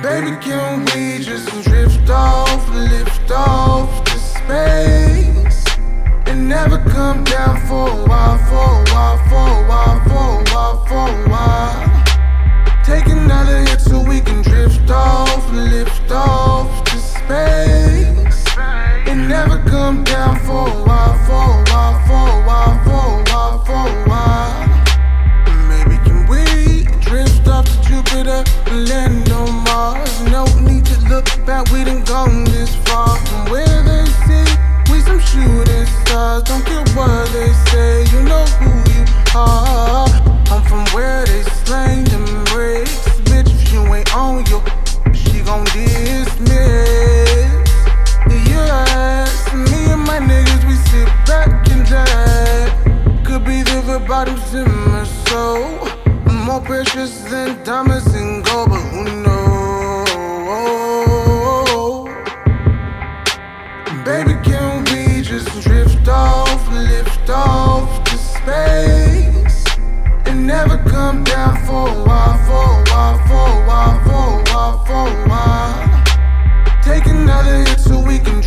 Baby, can we just drift off, lift off to space, and never come down for a while, for a while, for a while, for a while, for a while. Take another hit so we can drift off, lift off to space, and never come down for a while, for a while, for a while, for a while, for a while. Maybe can we drift off to Jupiter, land on Mars? No need to look back, we done gone this far. From where they see, we some shooting stars. Don't care what they say, you know who you are. I'm from where they slang them bricks. Bitch, if you ain't on your, she gon' dismiss. Yes, me and my niggas, we sit back and die. Could be the bottoms in my soul, more precious than diamonds and gold, but who knows? Baby, can we just drift off, lift off to space, and never come down for a while, for a while, for a while, for a while, for a while. Take another hit so we can